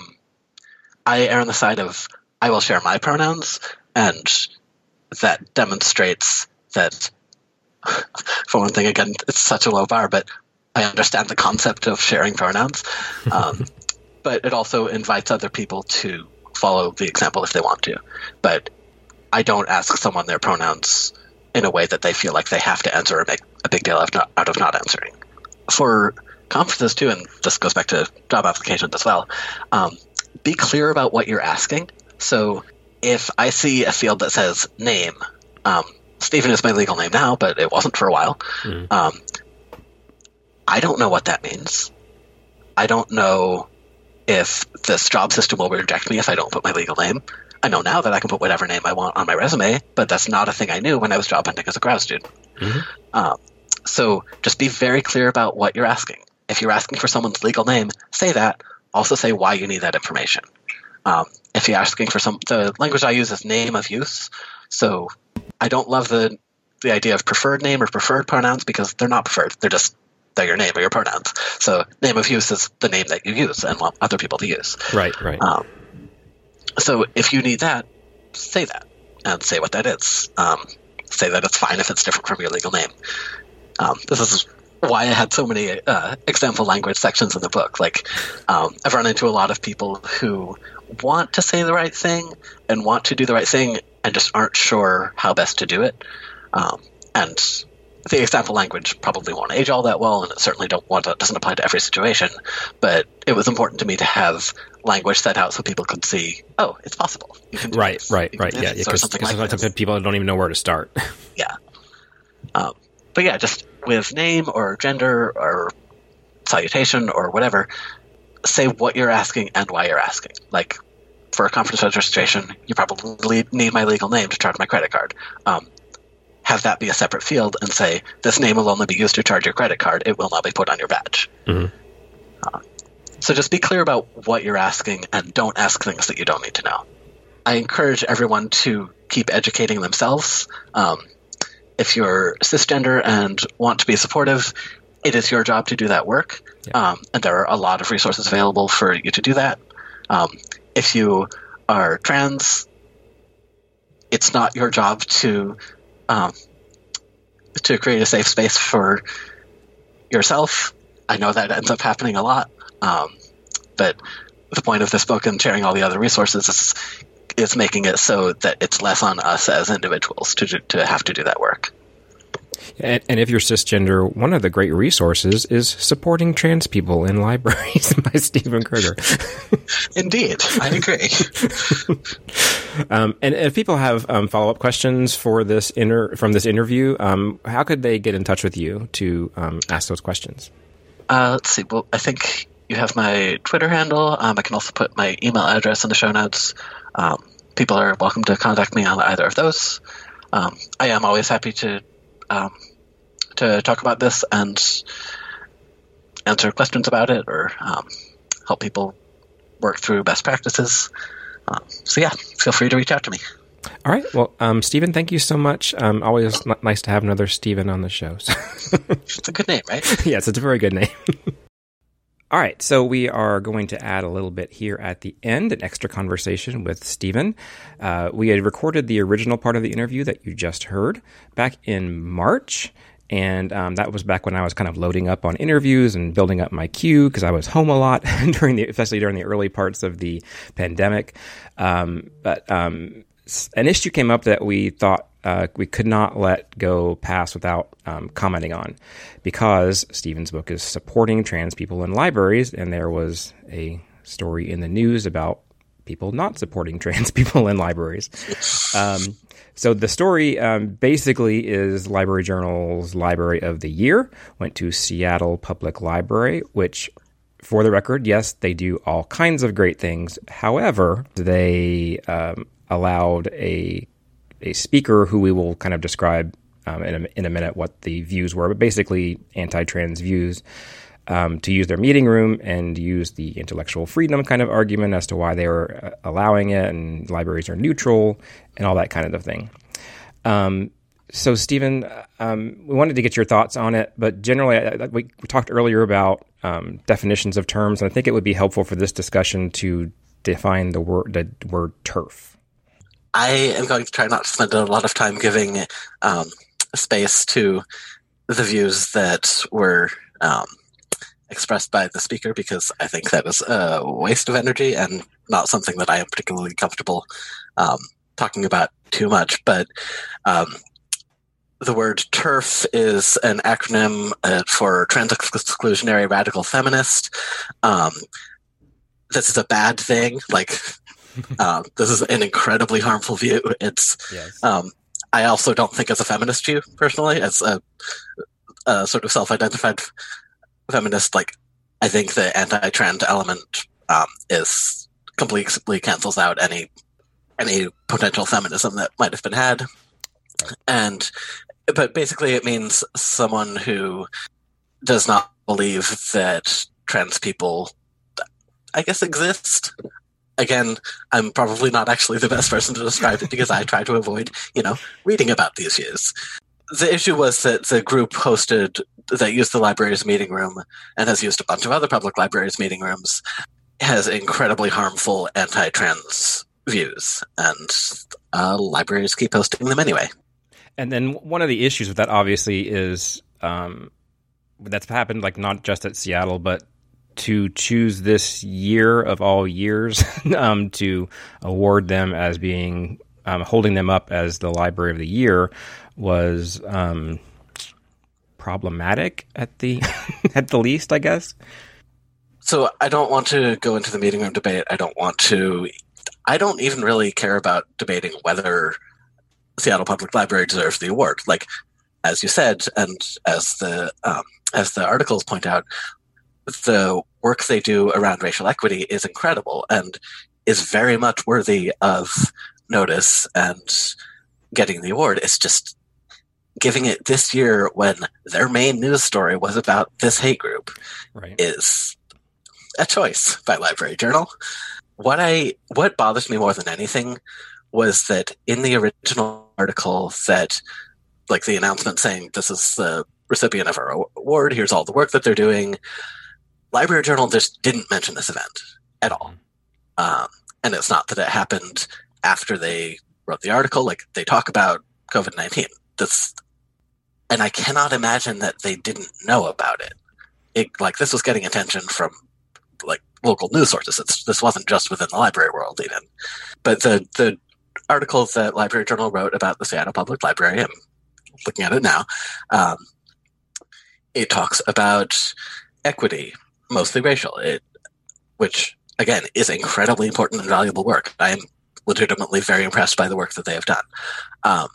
I err on the side of I will share my pronouns, and that demonstrates that, for one thing, again, it's such a low bar, but I understand the concept of sharing pronouns. Um, but it also invites other people to follow the example if they want to. But I don't ask someone their pronouns in a way that they feel like they have to answer or make a big deal out of not answering. For conferences, too, and this goes back to job applications as well, um, be clear about what you're asking. So if I see a field that says name, um, Stephen is my legal name now, but it wasn't for a while. Mm. Um, I don't know what that means. I don't know if this job system will reject me if I don't put my legal name. I know now that I can put whatever name I want on my resume, but that's not a thing I knew when I was job hunting as a grad student. Mm-hmm. Um, so just be very clear about what you're asking. If you're asking for someone's legal name, say that. Also say why you need that information. Um, if you're asking for some, the language I use is name of use. So I don't love the the idea of preferred name or preferred pronouns because they're not preferred. They're just, they're your name or your pronouns. So name of use is the name that you use and want other people to use. Right, right. Um, so if you need that, say that and say what that is. Um, say that it's fine if it's different from your legal name. Um, this is why I had so many uh, example language sections in the book. Like, um, I've run into a lot of people who want to say the right thing and want to do the right thing and just aren't sure how best to do it. Um, and the example language probably won't age all that well, and it certainly don't want to, doesn't apply to every situation. But it was important to me to have language set out so people could see, oh, it's possible. You can do right, this. Right, you can right, right. Yeah, because sometimes like people don't even know where to start. Yeah. Um, but yeah, just with name or gender or salutation or whatever, say what you're asking and why you're asking. Like, for a conference registration, you probably need my legal name to charge my credit card. Um, have that be a separate field and say, this name will only be used to charge your credit card. It will not be put on your badge. Mm-hmm. Uh, so just be clear about what you're asking and don't ask things that you don't need to know. I encourage everyone to keep educating themselves. Um, if you're cisgender and want to be supportive, it is your job to do that work. Yeah. Um, and there are a lot of resources available for you to do that. Um, if you are trans, it's not your job to um, to create a safe space for yourself. I know that ends up happening a lot, um, but the point of this book and sharing all the other resources is, is making it so that it's less on us as individuals to to have to do that work. And, and if you're cisgender, one of the great resources is Supporting Trans People in Libraries by Stephen Kruger. Indeed. I agree. um, and if people have um, follow-up questions for this inter- from this interview, um, how could they get in touch with you to um, ask those questions? Uh, let's see. Well, I think you have my Twitter handle. Um, I can also put my email address in the show notes. Um, people are welcome to contact me on either of those. Um, I am always happy to Um, to talk about this and answer questions about it, or um, help people work through best practices. Uh, so yeah, feel free to reach out to me. All right. Well, um, Stephen, thank you so much. Um, always n- nice to have another Stephen on the show. So. It's a good name, right? Yes, it's a very good name. All right, so we are going to add a little bit here at the end, an extra conversation with Stephen. Uh, we had recorded the original part of the interview that you just heard back in March, and um, that was back when I was kind of loading up on interviews and building up my queue because I was home a lot, during the, especially during the early parts of the pandemic. Um, but um, an issue came up that we thought Uh, we could not let go pass without um, commenting on, because Stephen's book is Supporting Trans People in Libraries, and there was a story in the news about people not supporting trans people in libraries. Um, so the story um, basically is Library Journal's Library of the Year went to Seattle Public Library, which, for the record, yes, they do all kinds of great things. However, they um, allowed a a speaker who we will kind of describe um, in, a, in a minute what the views were, but basically anti-trans views, um, to use their meeting room and use the intellectual freedom kind of argument as to why they were allowing it, and libraries are neutral and all that kind of thing. Um, so, Stephen, um, we wanted to get your thoughts on it, but generally I, we, we talked earlier about um, definitions of terms, and I think it would be helpful for this discussion to define the word, the word TERF. I am going to try not to spend a lot of time giving um, space to the views that were um, expressed by the speaker, because I think that was a waste of energy and not something that I am particularly comfortable um, talking about too much. But um, the word TERF is an acronym uh, for Trans Exclusionary Radical Feminist. Um, this is a bad thing, like... um, this is an incredibly harmful view. It's. Yes. Um, I also don't think it's a feminist view, personally. As a, a sort of self-identified feminist, like, I think the anti-trans element um, is completely cancels out any any potential feminism that might have been had. And but basically, it means someone who does not believe that trans people, I guess, exist. Again, I'm probably not actually the best person to describe it because I try to avoid, you know, reading about these views. The issue was that the group hosted, that used the library's meeting room and has used a bunch of other public libraries' meeting rooms, has incredibly harmful anti-trans views, and uh, libraries keep hosting them anyway. And then one of the issues with that, obviously, is um, that's happened, like, not just at Seattle, but to choose this year of all years um, to award them as being, um, holding them up as the Library of the Year was um, problematic at the at the least, I guess. So I don't want to go into the meeting room debate. I don't want to. I don't even really care about debating whether Seattle Public Library deserves the award. Like, as you said, and as the um, as the articles point out, the work they do around racial equity is incredible and is very much worthy of notice and getting the award. It's just giving it this year when their main news story was about this hate group, right, is a choice by Library Journal. What I what bothers me more than anything was that in the original article that like the announcement saying this is the recipient of our award, here's all the work that they're doing. Library Journal just didn't mention this event at all. Um, and it's not that it happened after they wrote the article. Like, they talk about COVID nineteen. That's, and I cannot imagine that they didn't know about it. It, like, this was getting attention from, like, local news sources. It's, this wasn't just within the library world, even. But the, the article that Library Journal wrote about the Seattle Public Library, I'm looking at it now, um, it talks about equity, mostly racial, it, which, again, is incredibly important and valuable work. I am legitimately very impressed by the work that they have done. Um,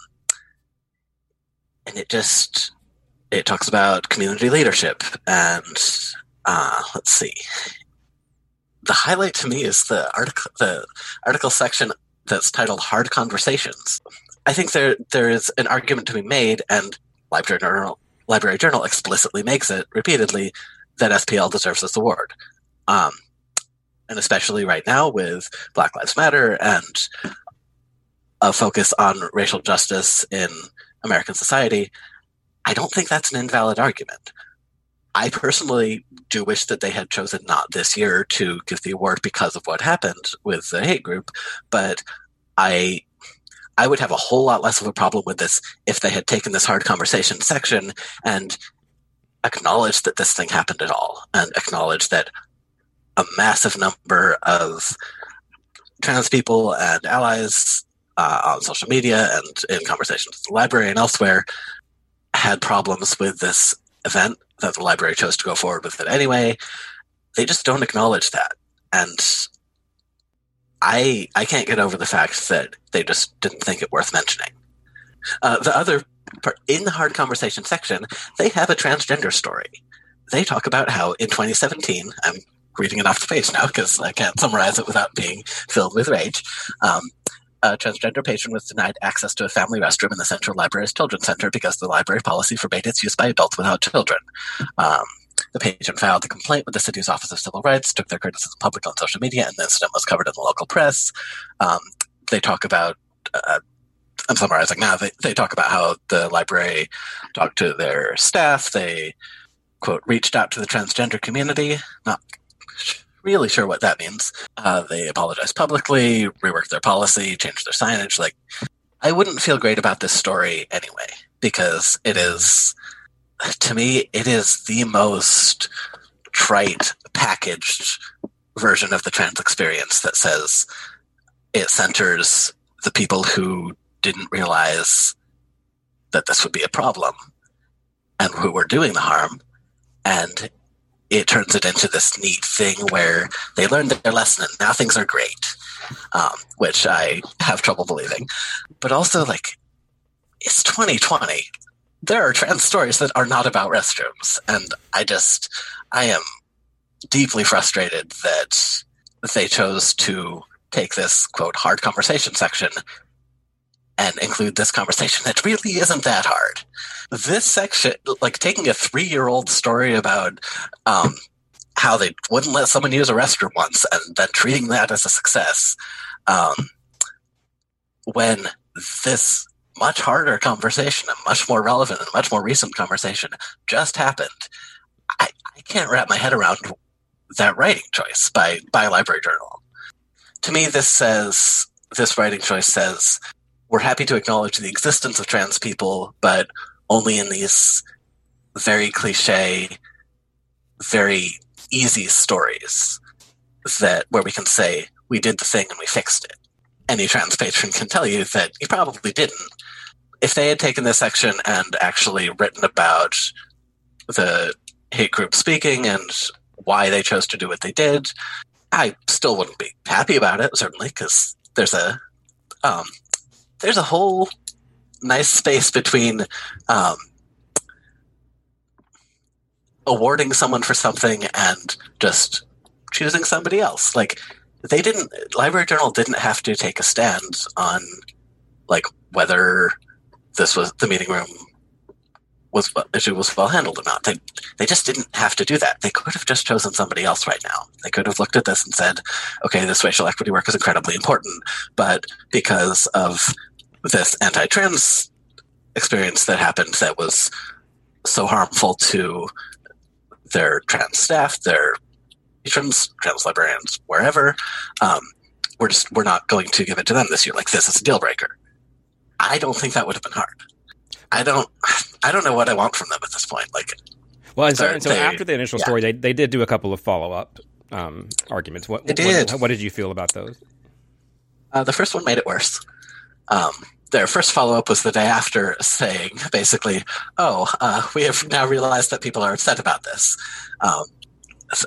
and it just, it talks about community leadership. And uh, let's see. The highlight to me is the article, the article section that's titled Hard Conversations. I think there there is an argument to be made, and Library Journal, Library Journal explicitly makes it repeatedly, that S P L deserves this award. Um, and especially right now with Black Lives Matter and a focus on racial justice in American society, I don't think that's an invalid argument. I personally do wish that they had chosen not this year to give the award because of what happened with the hate group, but I I would have a whole lot less of a problem with this if they had taken this hard conversation section and acknowledged that this thing happened at all, and acknowledged that a massive number of trans people and allies uh, on social media and in conversations at the library and elsewhere had problems with this event, that the library chose to go forward with it anyway. They just don't acknowledge that. And I I can't get over the fact that they just didn't think it worth mentioning. Uh, the other part, in the hard conversation section, they have a transgender story. They talk about how in twenty seventeen, I'm reading it off the page now because I can't summarize it without being filled with rage, um, a transgender patient was denied access to a family restroom in the Central Library's Children's Center because the library policy forbade its use by adults without children. Um, the patient filed a complaint with the city's Office of Civil Rights, took their criticism public on social media, and the incident was covered in the local press. Um, they talk about, uh, I'm summarizing now, they, they talk about how the library talked to their staff, they, quote, reached out to the transgender community, not really sure what that means. Uh, they apologized publicly, reworked their policy, changed their signage. Like, I wouldn't feel great about this story anyway, because it is, to me, it is the most trite, packaged version of the trans experience that says it centers the people who didn't realize that this would be a problem and who were doing the harm, and it turns it into this neat thing where they learned their lesson and now things are great, um, which I have trouble believing. But also, like, it's twenty twenty. There are trans stories that are not about restrooms. And I just, I am deeply frustrated that they chose to take this, quote, hard conversation section and include this conversation that really isn't that hard. This section, like taking a three-year-old story about um, how they wouldn't let someone use a restroom once and then treating that as a success, um, when this much harder conversation, a much more relevant and much more recent conversation, just happened. I, I can't wrap my head around that writing choice by, by Library Journal. To me, this says, this writing choice says, we're happy to acknowledge the existence of trans people, but only in these very cliche, very easy stories that where we can say, we did the thing and we fixed it. Any trans patron can tell you that you probably didn't. If they had taken this section and actually written about the hate group speaking and why they chose to do what they did, I still wouldn't be happy about it, certainly, because there's a... Um, There's a whole nice space between um, awarding someone for something and just choosing somebody else. Like, they didn't, Library Journal didn't have to take a stand on, like, whether this was, the meeting room was, issue was well handled or not. They, they just didn't have to do that. They could have just chosen somebody else right now. They could have looked at this and said, okay, this racial equity work is incredibly important, but because of this anti-trans experience that happened that was so harmful to their trans staff, their patrons, trans librarians, wherever. Um, we're just we're not going to give it to them this year. Like, this is a deal breaker. I don't think that would have been hard. I don't I don't know what I want from them at this point. Like, well, and so, and so they, after the initial yeah. story, they they did do a couple of follow up um, arguments. What, they did. What, what did you feel about those? Uh, the first one made it worse. Um, their first follow-up was the day after, saying basically, oh, uh, we have now realized that people are upset about this. Um,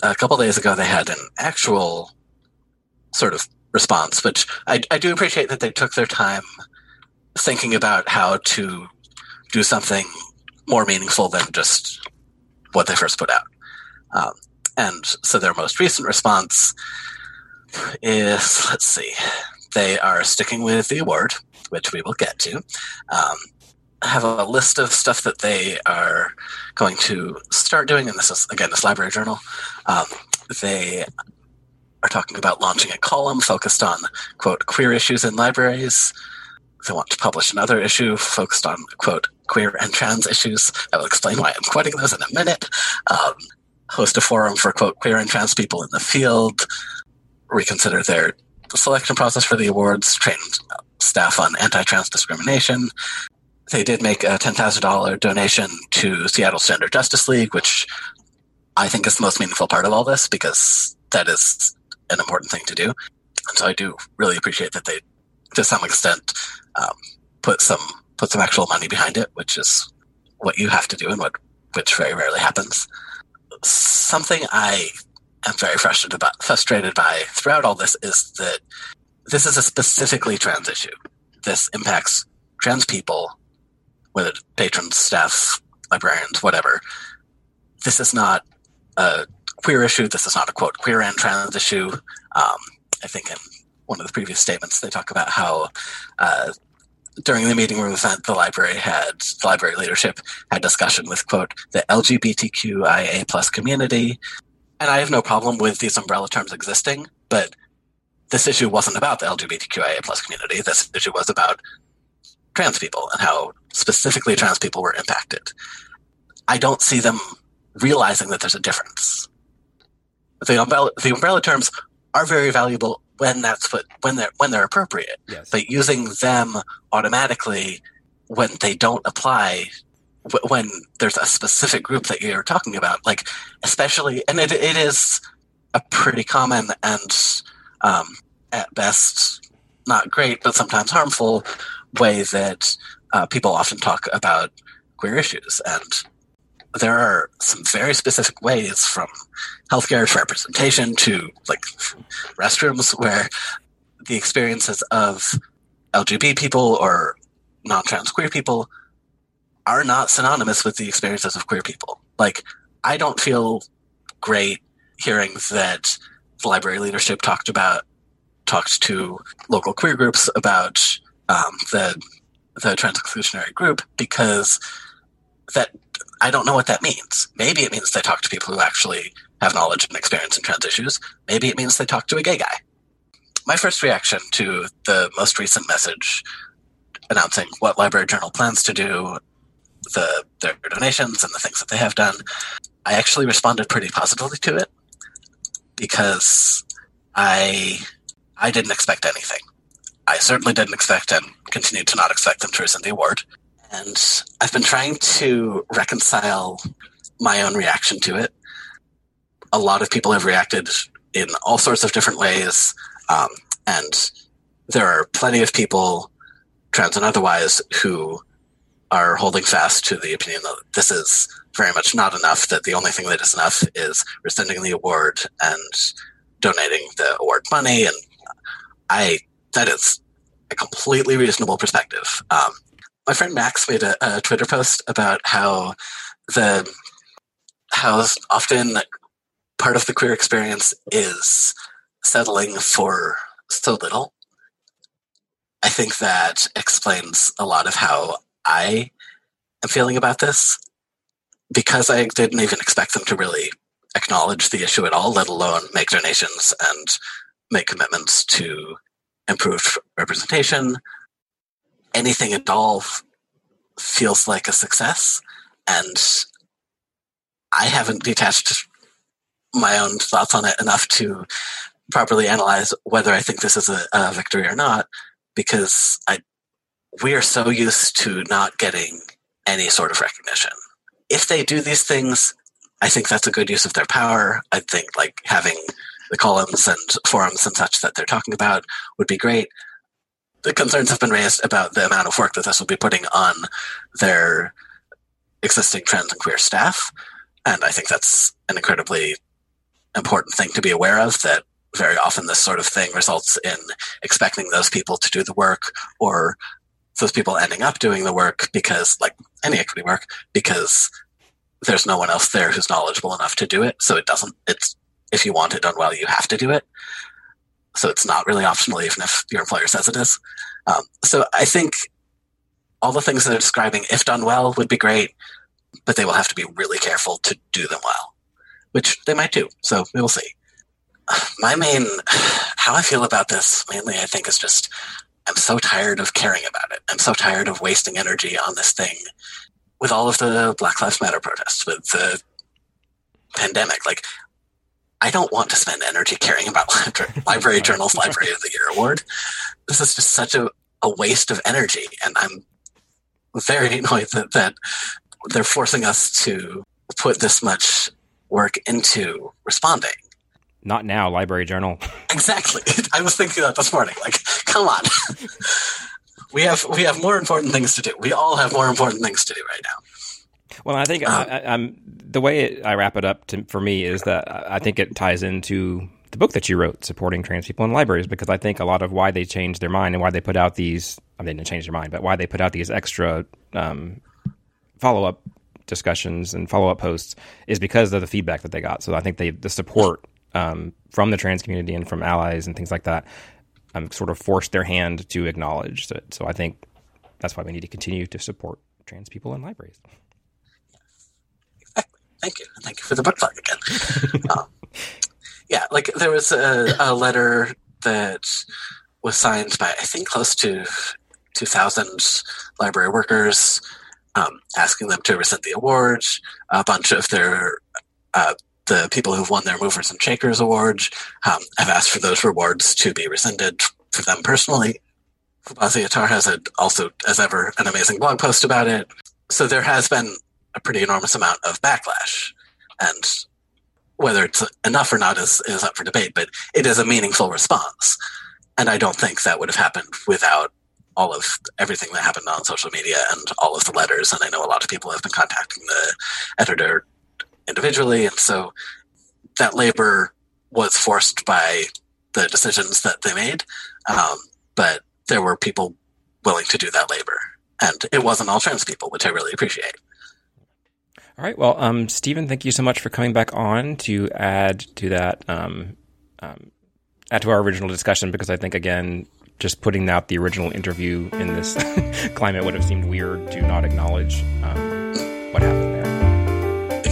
a couple days ago, they had an actual sort of response, which I, I do appreciate that they took their time thinking about how to do something more meaningful than just what they first put out. Um, and so their most recent response is, let's see, they are sticking with the award, which we will get to. Um, I have a list of stuff that they are going to start doing, and this is, again, this Library Journal. Um, they are talking about launching a column focused on, quote, queer issues in libraries. They want to publish another issue focused on, quote, queer and trans issues. I will explain why I'm quoting those in a minute. Um, host a forum for, quote, queer and trans people in the field. Reconsider their selection process for the awards, train staff on anti-trans discrimination. They did make a ten thousand dollars donation to Seattle's Gender's Justice League, which I think is the most meaningful part of all this, because that is an important thing to do. And so I do really appreciate that they, to some extent, um, put some put some actual money behind it, which is what you have to do and what which very rarely happens. Something I am very frustrated about, frustrated by throughout all this is that this is a specifically trans issue. This impacts trans people, whether patrons, staff, librarians, whatever. This is not a queer issue. This is not a, quote, queer and trans issue. Um, I think in one of the previous statements, they talk about how uh, during the meeting room event, the library had the library leadership had discussion with, quote, the L G B T Q I A plus community. And I have no problem with these umbrella terms existing, but this issue wasn't about the L G B T Q I A plus community. This issue was about trans people and how specifically trans people were impacted. I don't see them realizing that there's a difference. The umbrella, the umbrella terms are very valuable when that's what, when they're when they're appropriate. Yes. But using them automatically when they don't apply, when there's a specific group that you're talking about, like especially, and it it is a pretty common and Um, at best, not great, but sometimes harmful way that uh, people often talk about queer issues. And there are some very specific ways, from healthcare to representation to like restrooms, where the experiences of L G B people or non-trans queer people are not synonymous with the experiences of queer people. Like, I don't feel great hearing that library leadership talked about talked to local queer groups about um, the the trans exclusionary group, because that I don't know what that means. Maybe it means they talk to people who actually have knowledge and experience in trans issues. Maybe it means they talk to a gay guy. My first reaction to the most recent message announcing what Library Journal plans to do, the their donations and the things that they have done, I actually responded pretty positively to it, because I I didn't expect anything. I certainly didn't expect and continue to not expect them to rescind the award. And I've been trying to reconcile my own reaction to it. A lot of people have reacted in all sorts of different ways, um, and there are plenty of people, trans and otherwise, who are holding fast to the opinion that this is very much not enough, that the only thing that is enough is rescinding the award and donating the award money. And I, that is a completely reasonable perspective. Um, my friend Max made a, a Twitter post about how the, how often part of the queer experience is settling for so little. I think that explains a lot of how I am feeling about this, because I didn't even expect them to really acknowledge the issue at all, let alone make donations and make commitments to improved representation. Anything at all feels like a success, and I haven't detached my own thoughts on it enough to properly analyze whether I think this is a, a victory or not, because I we are so used to not getting any sort of recognition. If they do these things, I think that's a good use of their power. I think like having the columns and forums and such that they're talking about would be great. The concerns have been raised about the amount of work that this will be putting on their existing trans and queer staff. And I think that's an incredibly important thing to be aware of, that very often this sort of thing results in expecting those people to do the work, or those people ending up doing the work because, like any equity work, because there's no one else there who's knowledgeable enough to do it. So it doesn't, it's, if you want it done well, you have to do it. So it's not really optional, even if your employer says it is. Um, so I think all the things that they're describing, if done well, would be great, but they will have to be really careful to do them well, which they might do. So we will see. My main, how I feel about this mainly, I think, is just, I'm so tired of caring about it. I'm so tired of wasting energy on this thing. With all of the Black Lives Matter protests, with the pandemic, like, I don't want to spend energy caring about Library Journal's Library of the Year award. This is just such a, a waste of energy, and I'm very annoyed that, that they're forcing us to put this much work into responding. Not now, Library Journal. Exactly. I was thinking that this morning. Like, come on. We have we have more important things to do. We all have more important things to do right now. Well, I think um, I, I'm, the way it, I wrap it up to, for me is that I think it ties into the book that you wrote, Supporting Trans People in Libraries, because I think a lot of why they changed their mind and why they put out these – I mean, they didn't change their mind, but why they put out these extra um, follow-up discussions and follow-up posts is because of the feedback that they got. So I think they the support um, from the trans community and from allies and things like that Um, sort of forced their hand to acknowledge it. So I think that's why we need to continue to support trans people in libraries. Exactly. Thank you. Thank you for the book plug again. um, yeah, like there was a, a letter that was signed by, I think, close to two thousand library workers, um, asking them to rescind the award. A bunch of their uh, the people who've won their Movers and Shakers Award um, have asked for those rewards to be rescinded for them personally. Bazi Attar has a, also, as ever, an amazing blog post about it. So there has been a pretty enormous amount of backlash. And whether it's enough or not is, is up for debate, but it is a meaningful response. And I don't think that would have happened without all of everything that happened on social media and all of the letters. And I know a lot of people have been contacting the editor individually, and so that labor was forced by the decisions that they made, um, but there were people willing to do that labor, and it wasn't all trans people, which I really appreciate. All right, well, um, Stephen, thank you so much for coming back on to add to that, um, um, add to our original discussion, because I think, again, just putting out the original interview in this climate would have seemed weird to not acknowledge um, what happened there.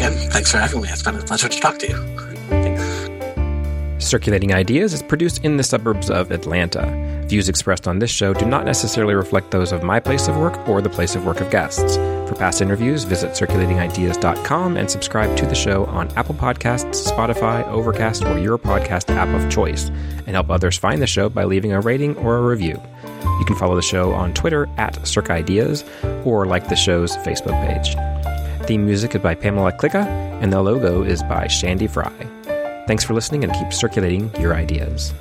Again, thanks for having me. It's been a pleasure to talk to you. Thanks. Circulating Ideas is produced in the suburbs of Atlanta. Views expressed on this show do not necessarily reflect those of my place of work or the place of work of guests. For past interviews, visit circulating ideas dot com and subscribe to the show on Apple Podcasts, Spotify, Overcast, or your podcast app of choice, and help others find the show by leaving a rating or a review. You can follow the show on Twitter at circideas or like the show's Facebook page. Theme music is by Pamela Klicka, and the logo is by Shandy Fry. Thanks for listening, and keep circulating your ideas.